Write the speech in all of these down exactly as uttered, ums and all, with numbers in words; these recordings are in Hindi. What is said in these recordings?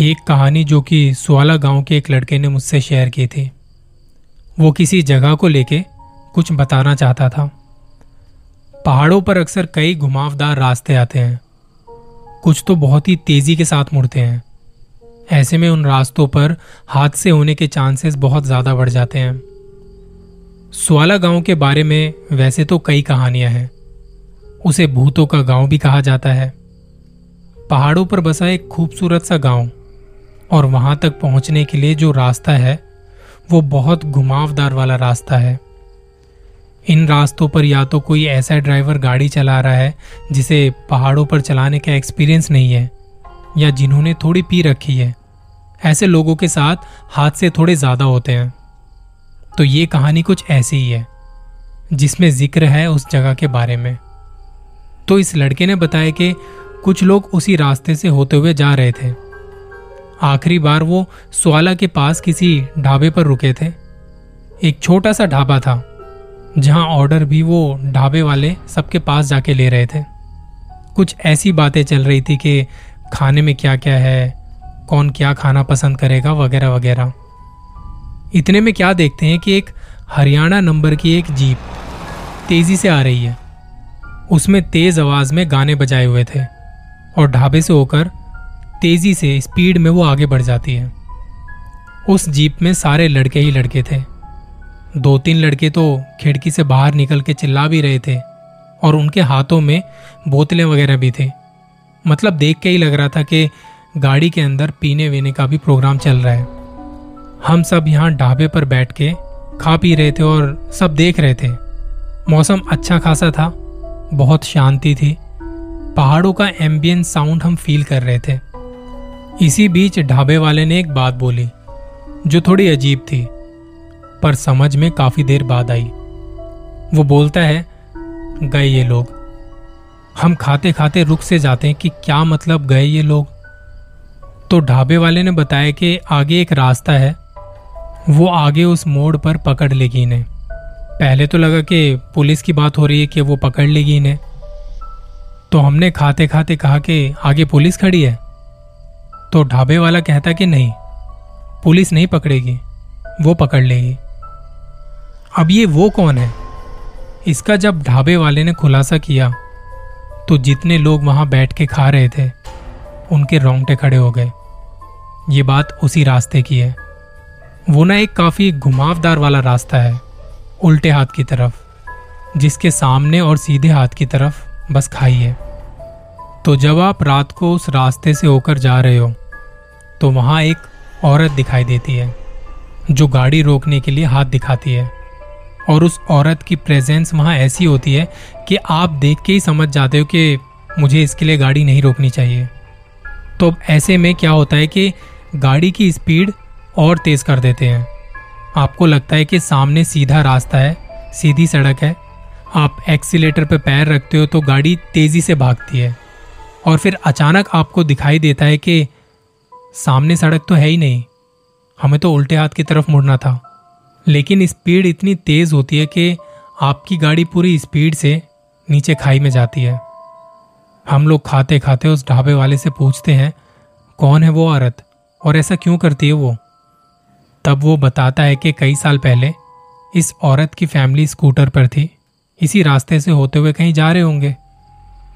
एक कहानी जो कि सुआला गांव के एक लड़के ने मुझसे शेयर की थी। वो किसी जगह को लेके कुछ बताना चाहता था। पहाड़ों पर अक्सर कई घुमावदार रास्ते आते हैं, कुछ तो बहुत ही तेजी के साथ मुड़ते हैं। ऐसे में उन रास्तों पर हादसे होने के चांसेस बहुत ज़्यादा बढ़ जाते हैं। सुआला गांव के बारे में वैसे तो कई कहानियां हैं। उसे भूतों का गांव भी कहा जाता है। पहाड़ों पर बसा एक खूबसूरत सा गांव, और वहां तक पहुंचने के लिए जो रास्ता है वो बहुत घुमावदार वाला रास्ता है। इन रास्तों पर या तो कोई ऐसा ड्राइवर गाड़ी चला रहा है जिसे पहाड़ों पर चलाने का एक्सपीरियंस नहीं है, या जिन्होंने थोड़ी पी रखी है। ऐसे लोगों के साथ हादसे थोड़े ज़्यादा होते हैं। तो ये कहानी कुछ ऐसी ही है जिसमें जिक्र है उस जगह के बारे में। तो इस लड़के ने बताया कि कुछ लोग उसी रास्ते से होते हुए जा रहे थे। आखिरी बार वो सुआला के पास किसी ढाबे पर रुके थे। एक छोटा सा ढाबा था जहां ऑर्डर भी वो ढाबे वाले सबके पास जाके ले रहे थे। कुछ ऐसी बातें चल रही थी कि खाने में क्या क्या है, कौन क्या खाना पसंद करेगा, वगैरह वगैरह। इतने में क्या देखते हैं कि एक हरियाणा नंबर की एक जीप तेज़ी से आ रही है। उसमें तेज़ आवाज़ में गाने बजाए हुए थे, और ढाबे से होकर तेज़ी से स्पीड में वो आगे बढ़ जाती है। उस जीप में सारे लड़के ही लड़के थे। दो तीन लड़के तो खिड़की से बाहर निकल के चिल्ला भी रहे थे, और उनके हाथों में बोतलें वगैरह भी थी। मतलब देख के ही लग रहा था कि गाड़ी के अंदर पीने वीने का भी प्रोग्राम चल रहा है। हम सब यहाँ ढाबे पर बैठ के खा पी रहे थे और सब देख रहे थे। मौसम अच्छा खासा था, बहुत शांति थी। पहाड़ों का एम्बियंट साउंड हम फील कर रहे थे। इसी बीच ढाबे वाले ने एक बात बोली जो थोड़ी अजीब थी, पर समझ में काफ़ी देर बाद आई। वो बोलता है, गए ये लोग। हम खाते खाते रुक से जाते हैं कि क्या मतलब गए ये लोग। तो ढाबे वाले ने बताया कि आगे एक रास्ता है, वो आगे उस मोड़ पर पकड़ लेगी इन्हें। पहले तो लगा कि पुलिस की बात हो रही है कि वो पकड़ लेगी इन्हें। तो हमने खाते खाते कहा कि आगे पुलिस खड़ी है। तो ढाबे वाला कहता कि नहीं, पुलिस नहीं पकड़ेगी, वो पकड़ लेगी। अब ये वो कौन है, इसका जब ढाबे वाले ने खुलासा किया तो जितने लोग वहाँ बैठ के खा रहे थे उनके रोंगटे खड़े हो गए। ये बात उसी रास्ते की है। वो ना एक काफ़ी घुमावदार वाला रास्ता है, उल्टे हाथ की तरफ, जिसके सामने और सीधे हाथ की तरफ बस खाई है। तो जब आप रात को उस रास्ते से होकर जा रहे हो तो वहाँ एक औरत दिखाई देती है जो गाड़ी रोकने के लिए हाथ दिखाती है, और उस औरत की प्रेजेंस वहाँ ऐसी होती है कि आप देख के ही समझ जाते हो कि मुझे इसके लिए गाड़ी नहीं रोकनी चाहिए। तो अब ऐसे में क्या होता है कि गाड़ी की स्पीड और तेज़ कर देते हैं। आपको लगता है कि सामने सीधा रास्ता है, सीधी सड़क है। आप एक्सीलेटर पर पैर रखते हो तो गाड़ी तेज़ी से भागती है, और फिर अचानक आपको दिखाई देता है कि सामने सड़क तो है ही नहीं, हमें तो उल्टे हाथ की तरफ मुड़ना था। लेकिन स्पीड इतनी तेज़ होती है कि आपकी गाड़ी पूरी स्पीड से नीचे खाई में जाती है। हम लोग खाते खाते उस ढाबे वाले से पूछते हैं, कौन है वो औरत और ऐसा क्यों करती है वो। तब वो बताता है कि कई साल पहले इस औरत की फैमिली स्कूटर पर थी, इसी रास्ते से होते हुए कहीं जा रहे होंगे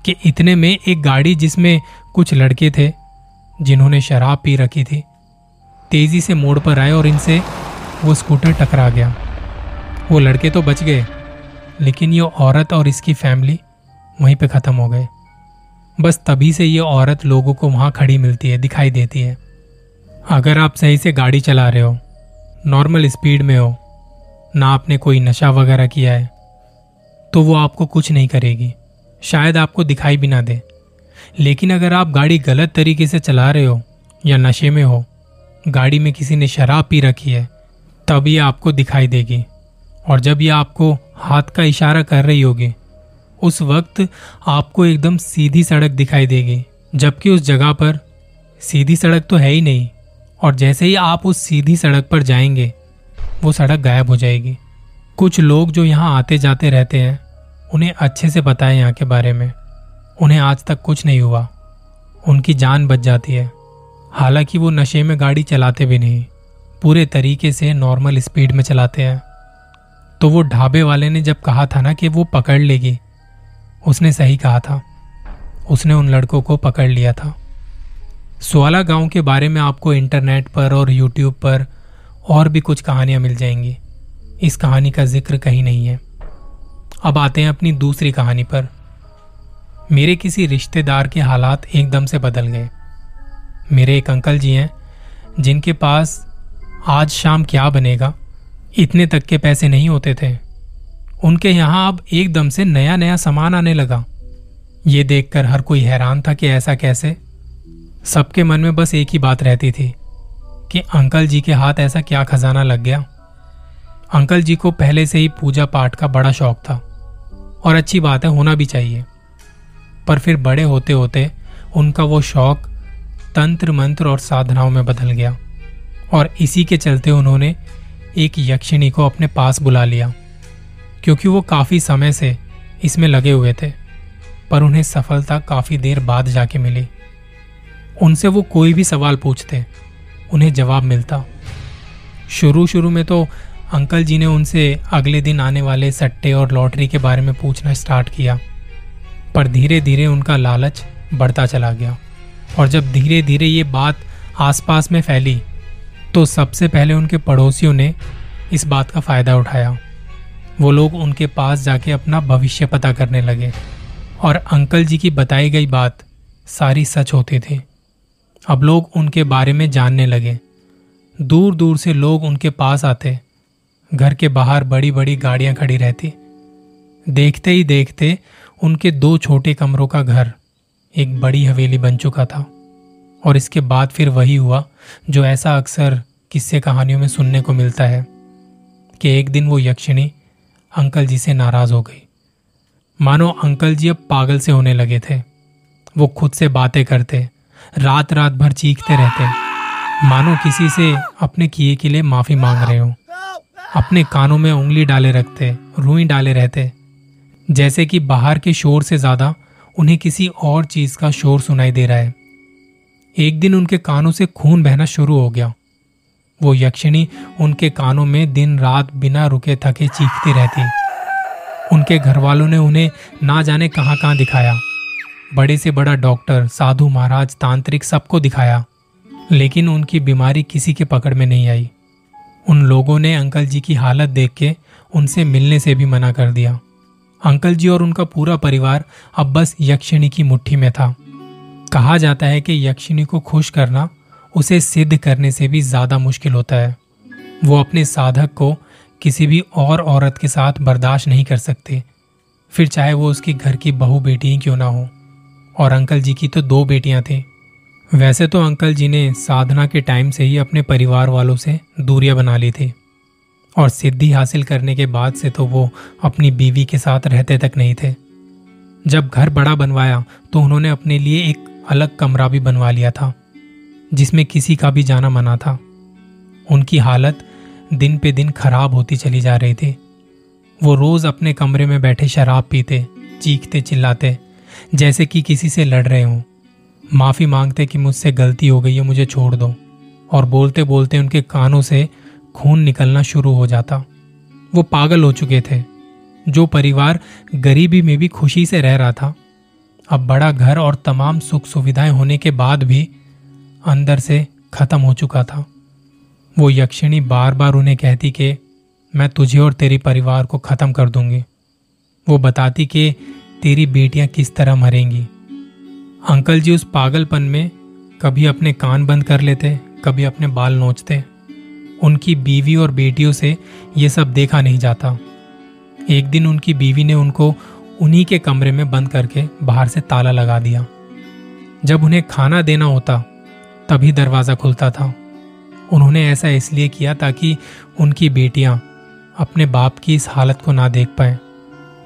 कि इतने में एक गाड़ी जिसमें कुछ लड़के थे जिन्होंने शराब पी रखी थी, तेज़ी से मोड़ पर आए और इनसे वो स्कूटर टकरा गया। वो लड़के तो बच गए, लेकिन ये औरत और इसकी फैमिली वहीं पे ख़त्म हो गए। बस तभी से ये औरत लोगों को वहाँ खड़ी मिलती है, दिखाई देती है। अगर आप सही से गाड़ी चला रहे हो, नॉर्मल स्पीड में हो, ना आपने कोई नशा वगैरह किया है, तो वो आपको कुछ नहीं करेगी, शायद आपको दिखाई भी ना दे। लेकिन अगर आप गाड़ी गलत तरीके से चला रहे हो या नशे में हो, गाड़ी में किसी ने शराब पी रखी है, तब ये आपको दिखाई देगी। और जब ये आपको हाथ का इशारा कर रही होगी, उस वक्त आपको एकदम सीधी सड़क दिखाई देगी, जबकि उस जगह पर सीधी सड़क तो है ही नहीं। और जैसे ही आप उस सीधी सड़क पर जाएंगे, वो सड़क गायब हो जाएगी। कुछ लोग जो यहाँ आते जाते रहते हैं, उन्हें अच्छे से पता है यहाँ के बारे में। उन्हें आज तक कुछ नहीं हुआ, उनकी जान बच जाती है। हालांकि वो नशे में गाड़ी चलाते भी नहीं, पूरे तरीके से नॉर्मल स्पीड में चलाते हैं। तो वो ढाबे वाले ने जब कहा था ना कि वो पकड़ लेगी, उसने सही कहा था, उसने उन लड़कों को पकड़ लिया था। सुआला गांव के बारे में आपको इंटरनेट पर और यूट्यूब पर और भी कुछ कहानियां मिल जाएंगी, इस कहानी का जिक्र कहीं नहीं है। अब आते हैं अपनी दूसरी कहानी पर। मेरे किसी रिश्तेदार के हालात एकदम से बदल गए। मेरे एक अंकल जी हैं जिनके पास आज शाम क्या बनेगा इतने तक के पैसे नहीं होते थे। उनके यहाँ अब एकदम से नया नया सामान आने लगा। ये देखकर हर कोई हैरान था कि ऐसा कैसे। सबके मन में बस एक ही बात रहती थी कि अंकल जी के हाथ ऐसा क्या खजाना लग गया। अंकल जी को पहले से ही पूजा पाठ का बड़ा शौक था और अच्छी बात है, होना भी चाहिए। पर फिर बड़े होते होते उनका वो शौक तंत्र मंत्र और साधनाओं में बदल गया और इसी के चलते उन्होंने एक यक्षिणी को अपने पास बुला लिया, क्योंकि वो काफ़ी समय से इसमें लगे हुए थे। पर उन्हें सफलता काफ़ी देर बाद जाके मिली। उनसे वो कोई भी सवाल पूछते, उन्हें जवाब मिलता। शुरू शुरू में तो अंकल जी ने उनसे अगले दिन आने वाले सट्टे और लॉटरी के बारे में पूछना स्टार्ट किया, पर धीरे धीरे उनका लालच बढ़ता चला गया। और जब धीरे धीरे ये बात आसपास में फैली तो सबसे पहले उनके पड़ोसियों ने इस बात का फ़ायदा उठाया। वो लोग उनके पास जाके अपना भविष्य पता करने लगे और अंकल जी की बताई गई बात सारी सच होती थी। अब लोग उनके बारे में जानने लगे। दूर दूर से लोग उनके पास आते। घर के बाहर बड़ी बड़ी गाड़ियां खड़ी रहती। देखते ही देखते उनके दो छोटे कमरों का घर एक बड़ी हवेली बन चुका था। और इसके बाद फिर वही हुआ जो ऐसा अक्सर किस्से कहानियों में सुनने को मिलता है कि एक दिन वो यक्षिणी अंकल जी से नाराज़ हो गई। मानो अंकल जी अब पागल से होने लगे थे। वो खुद से बातें करते, रात रात भर चीखते रहते, मानो किसी से अपने किए के लिए माफ़ी मांग रहे हो। अपने कानों में उंगली डाले रखते, रूई डाले रहते, जैसे कि बाहर के शोर से ज़्यादा उन्हें किसी और चीज़ का शोर सुनाई दे रहा है। एक दिन उनके कानों से खून बहना शुरू हो गया। वो यक्षिणी उनके कानों में दिन रात बिना रुके थके चीखती रहती। उनके घर वालों ने उन्हें ना जाने कहाँ कहाँ दिखाया, बड़े से बड़ा डॉक्टर, साधु महाराज, तांत्रिक, सबको दिखाया, लेकिन उनकी बीमारी किसी के पकड़ में नहीं आई। उन लोगों ने अंकल जी की हालत देख के उनसे मिलने से भी मना कर दिया। अंकल जी और उनका पूरा परिवार अब बस यक्षिणी की मुट्ठी में था। कहा जाता है कि यक्षिणी को खुश करना उसे सिद्ध करने से भी ज़्यादा मुश्किल होता है। वो अपने साधक को किसी भी और औरत के साथ बर्दाश्त नहीं कर सकती, फिर चाहे वो उसकी घर की बहू बेटी ही क्यों ना हो। और अंकल जी की तो दो बेटियां थीं। वैसे तो अंकल जी ने साधना के टाइम से ही अपने परिवार वालों से दूरियां बना ली थी और सिद्धि हासिल करने के बाद से तो वो अपनी बीवी के साथ रहते तक नहीं थे। जब घर बड़ा बनवाया तो उन्होंने अपने लिए एक अलग कमरा भी बनवा लिया था जिसमें किसी का भी जाना मना था। उनकी हालत दिन पे दिन खराब होती चली जा रही थी। वो रोज़ अपने कमरे में बैठे शराब पीते, चीखते, चिल्लाते, जैसे कि किसी से लड़ रहे हों, माफ़ी मांगते कि मुझसे गलती हो गई है, मुझे छोड़ दो। और बोलते बोलते उनके कानों से खून निकलना शुरू हो जाता। वो पागल हो चुके थे। जो परिवार गरीबी में भी खुशी से रह रहा था, अब बड़ा घर और तमाम सुख सुविधाएं होने के बाद भी अंदर से ख़त्म हो चुका था। वो यक्षिणी बार बार उन्हें कहती कि मैं तुझे और तेरे परिवार को ख़त्म कर दूंगी। वो बताती कि तेरी बेटियां किस तरह मरेंगी। अंकल जी उस पागलपन में कभी अपने कान बंद कर लेते, कभी अपने बाल नोचते। उनकी बीवी और बेटियों से ये सब देखा नहीं जाता। एक दिन उनकी बीवी ने उनको उन्हीं के कमरे में बंद करके बाहर से ताला लगा दिया। जब उन्हें खाना देना होता तभी दरवाज़ा खुलता था। उन्होंने ऐसा इसलिए किया ताकि उनकी बेटियां अपने बाप की इस हालत को ना देख पाए।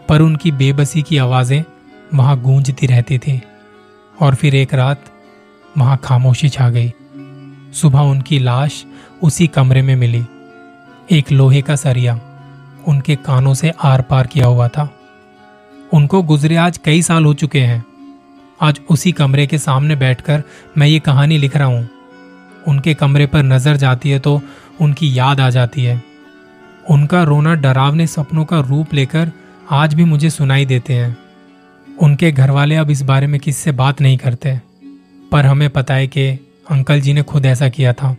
पर उनकी बेबसी की आवाज़ें वहाँ गूंजती रहती थीं। और फिर एक रात वहाँ खामोशी छा गई। सुबह उनकी लाश उसी कमरे में मिली। एक लोहे का सरिया उनके कानों से आर पार किया हुआ था। उनको गुजरे आज कई साल हो चुके हैं। आज उसी कमरे के सामने बैठकर मैं ये कहानी लिख रहा हूँ उनके कमरे पर नजर जाती है तो उनकी याद आ जाती है। उनका रोना डरावने सपनों का रूप लेकर आज भी मुझे सुनाई देते हैं। उनके घरवाले अब इस बारे में किससे बात नहीं करते, पर हमें पता है कि अंकल जी ने खुद ऐसा किया था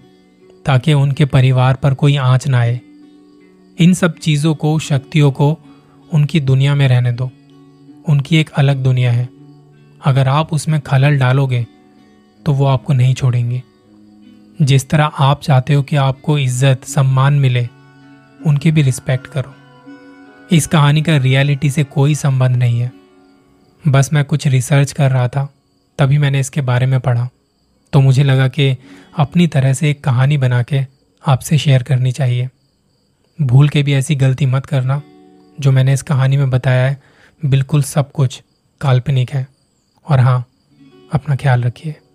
ताकि उनके परिवार पर कोई आंच ना आए। इन सब चीज़ों को, शक्तियों को उनकी दुनिया में रहने दो। उनकी एक अलग दुनिया है, अगर आप उसमें खलल डालोगे तो वो आपको नहीं छोड़ेंगे। जिस तरह आप चाहते हो कि आपको इज्जत सम्मान मिले, उनकी भी रिस्पेक्ट करो। इस कहानी का रियलिटी से कोई संबंध नहीं है। बस मैं कुछ रिसर्च कर रहा था तभी मैंने इसके बारे में पढ़ा, तो मुझे लगा कि अपनी तरह से एक कहानी बना के आपसे शेयर करनी चाहिए। भूल के भी ऐसी गलती मत करना, जो मैंने इस कहानी में बताया है बिल्कुल सब कुछ काल्पनिक है। और हाँ, अपना ख्याल रखिए।